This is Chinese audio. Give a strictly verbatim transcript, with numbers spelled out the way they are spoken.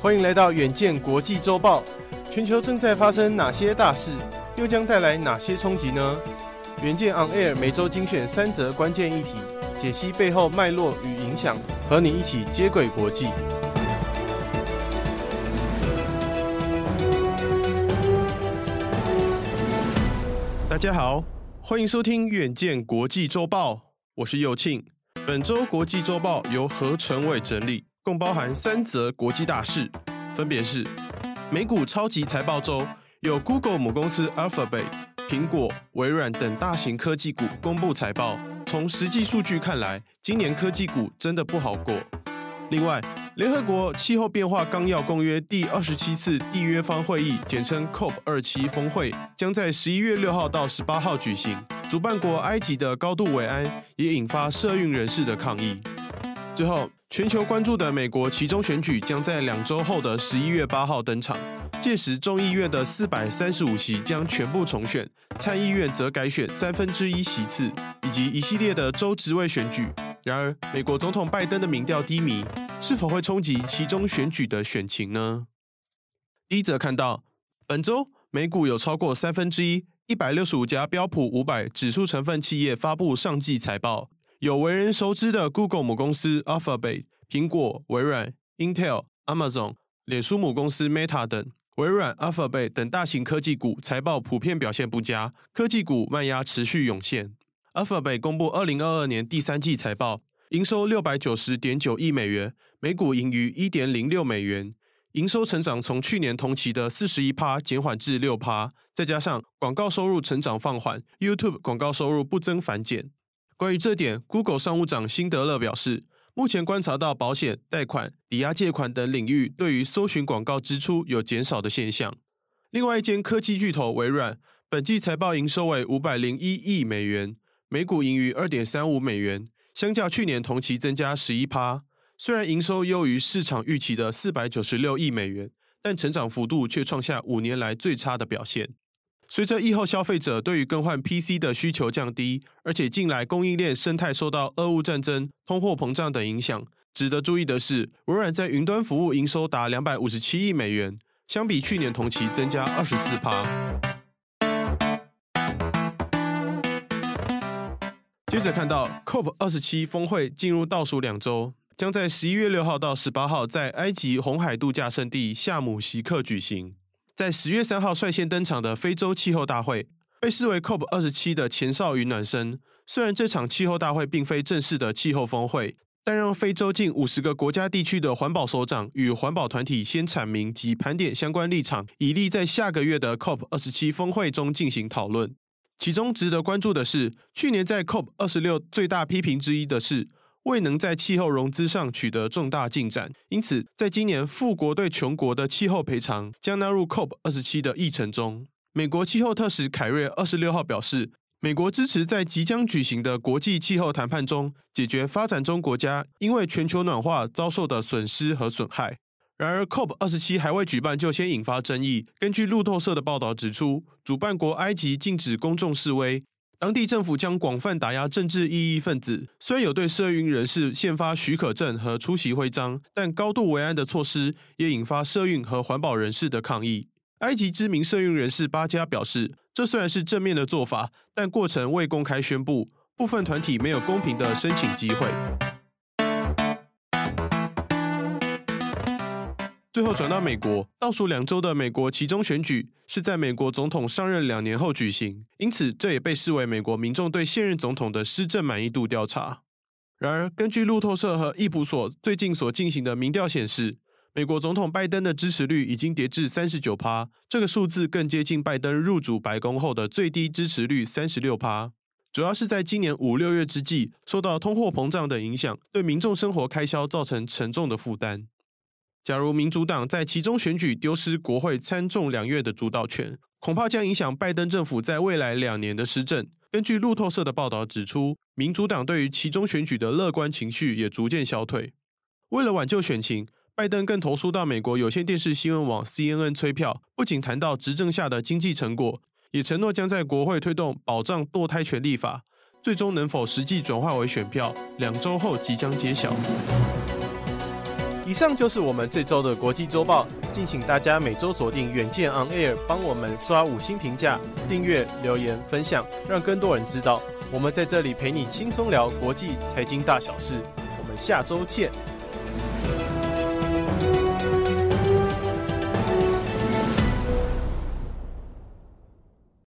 欢迎来到远见国际周报。全球正在发生哪些大事，又将带来哪些冲击呢？远见 On Air 每周精选三则关键议题，解析背后脉络与影响，和你一起接轨国际。大家好，欢迎收听远见国际周报，我是佑庆。本周国际周报由何成伟整理，共包含三则国际大事，分别是美股超级财报周，有 Google 母公司 Alphabet、苹果、微软等大型科技股公布财报。从实际数据看来，今年科技股真的不好过。另外，联合国气候变化纲要公约第二十七次缔约方会议，简称 C O P 二十七 峰会，将在十一月六号到十八号举行。主办国埃及的高度维安也引发社运人士的抗议。最后，全球关注的美国期中选举将在两周后的十一月八号登场，届时众议院的四百三十五席将全部重选，参议院则改选三分之一席次，以及一系列的州职位选举。然而，美国总统拜登的民调低迷，是否会冲击期中选举的选情呢？第一则看到，本周美股有超过三分之一，一百六十五家标普五百指数成分企业发布上季财报。有为人熟知的 Google 母公司 Alphabet、苹果、微软、Intel、Amazon、脸书母公司 Meta 等，微软、Alphabet 等大型科技股财报普遍表现不佳，科技股卖压持续涌现。Alphabet 公布二零二二年第三季财报，营收 六百九十点九亿美元，每股盈余 一点零六美元，营收成长从去年同期的 百分之四十一 减缓至 百分之六， 再加上广告收入成长放缓， YouTube 广告收入不增反减。关于这点， Google 商务长辛德勒表示，目前观察到保险、贷款、抵押借款等领域对于搜寻广告支出有减少的现象。另外一间科技巨头微软，本季财报营收为五百零一亿美元，每股盈余 二点三五美元，相较去年同期增加 百分之十一， 虽然营收优于市场预期的四百九十六亿美元，但成长幅度却创下五年来最差的表现。随着疫后消费者对于更换 P C 的需求降低，而且近来供应链生态受到俄乌战争、通货膨胀等影响，值得注意的是，微软在云端服务营收达两百五十七亿美元，相比去年同期增加 百分之二十四。 接着看到 C O P 二十七 峰会进入倒数两周，将在十一月六号到十八号在埃及红海度假胜地夏姆席克举行。在十月三号率先登场的非洲气候大会，被视为 C O P 二十七 的前哨与暖身。虽然这场气候大会并非正式的气候峰会，但让非洲近五十个国家地区的环保首长与环保团体先阐明及盘点相关立场，以利在下个月的 C O P 二十七 峰会中进行讨论。其中值得关注的是，去年在 C O P 二十六 最大批评之一的是未能在气候融资上取得重大进展，因此在今年富国对穷国的气候赔偿将纳入 C O P 二十七 的议程中。美国气候特使凯瑞二十六号表示，美国支持在即将举行的国际气候谈判中解决发展中国家因为全球暖化遭受的损失和损害。然而 C O P 二十七 还未举办就先引发争议，根据路透社的报道指出，主办国埃及禁止公众示威，当地政府将广泛打压政治异议分子，虽然有对社运人士限发许可证和出席徽章，但高度维安的措施也引发社运和环保人士的抗议。埃及知名社运人士巴加表示，这虽然是正面的做法，但过程未公开宣布，部分团体没有公平的申请机会。最后转到美国，倒数两周的美国期中选举是在美国总统上任两年后举行，因此这也被视为美国民众对现任总统的施政满意度调查。然而，根据路透社和易普所最近所进行的民调显示，美国总统拜登的支持率已经跌至 百分之三十九， 这个数字更接近拜登入主白宫后的最低支持率 百分之三十六， 主要是在今年五六月之际，受到通货膨胀的影响，对民众生活开销造成沉重的负担。假如民主党在期中选举丢失国会参众两院的主导权，恐怕将影响拜登政府在未来两年的施政。根据路透社的报道指出，民主党对于期中选举的乐观情绪也逐渐消退。为了挽救选情，拜登更投书到美国有线电视新闻网 C N N 催票，不仅谈到执政下的经济成果，也承诺将在国会推动保障堕胎权立法，最终能否实际转化为选票，两周后即将揭晓。以上就是我们这周的国际周报，敬请大家每周锁定远见 On Air， 帮我们刷五星评价、订阅、留言、分享，让更多人知道我们在这里陪你轻松聊国际财经大小事。我们下周见。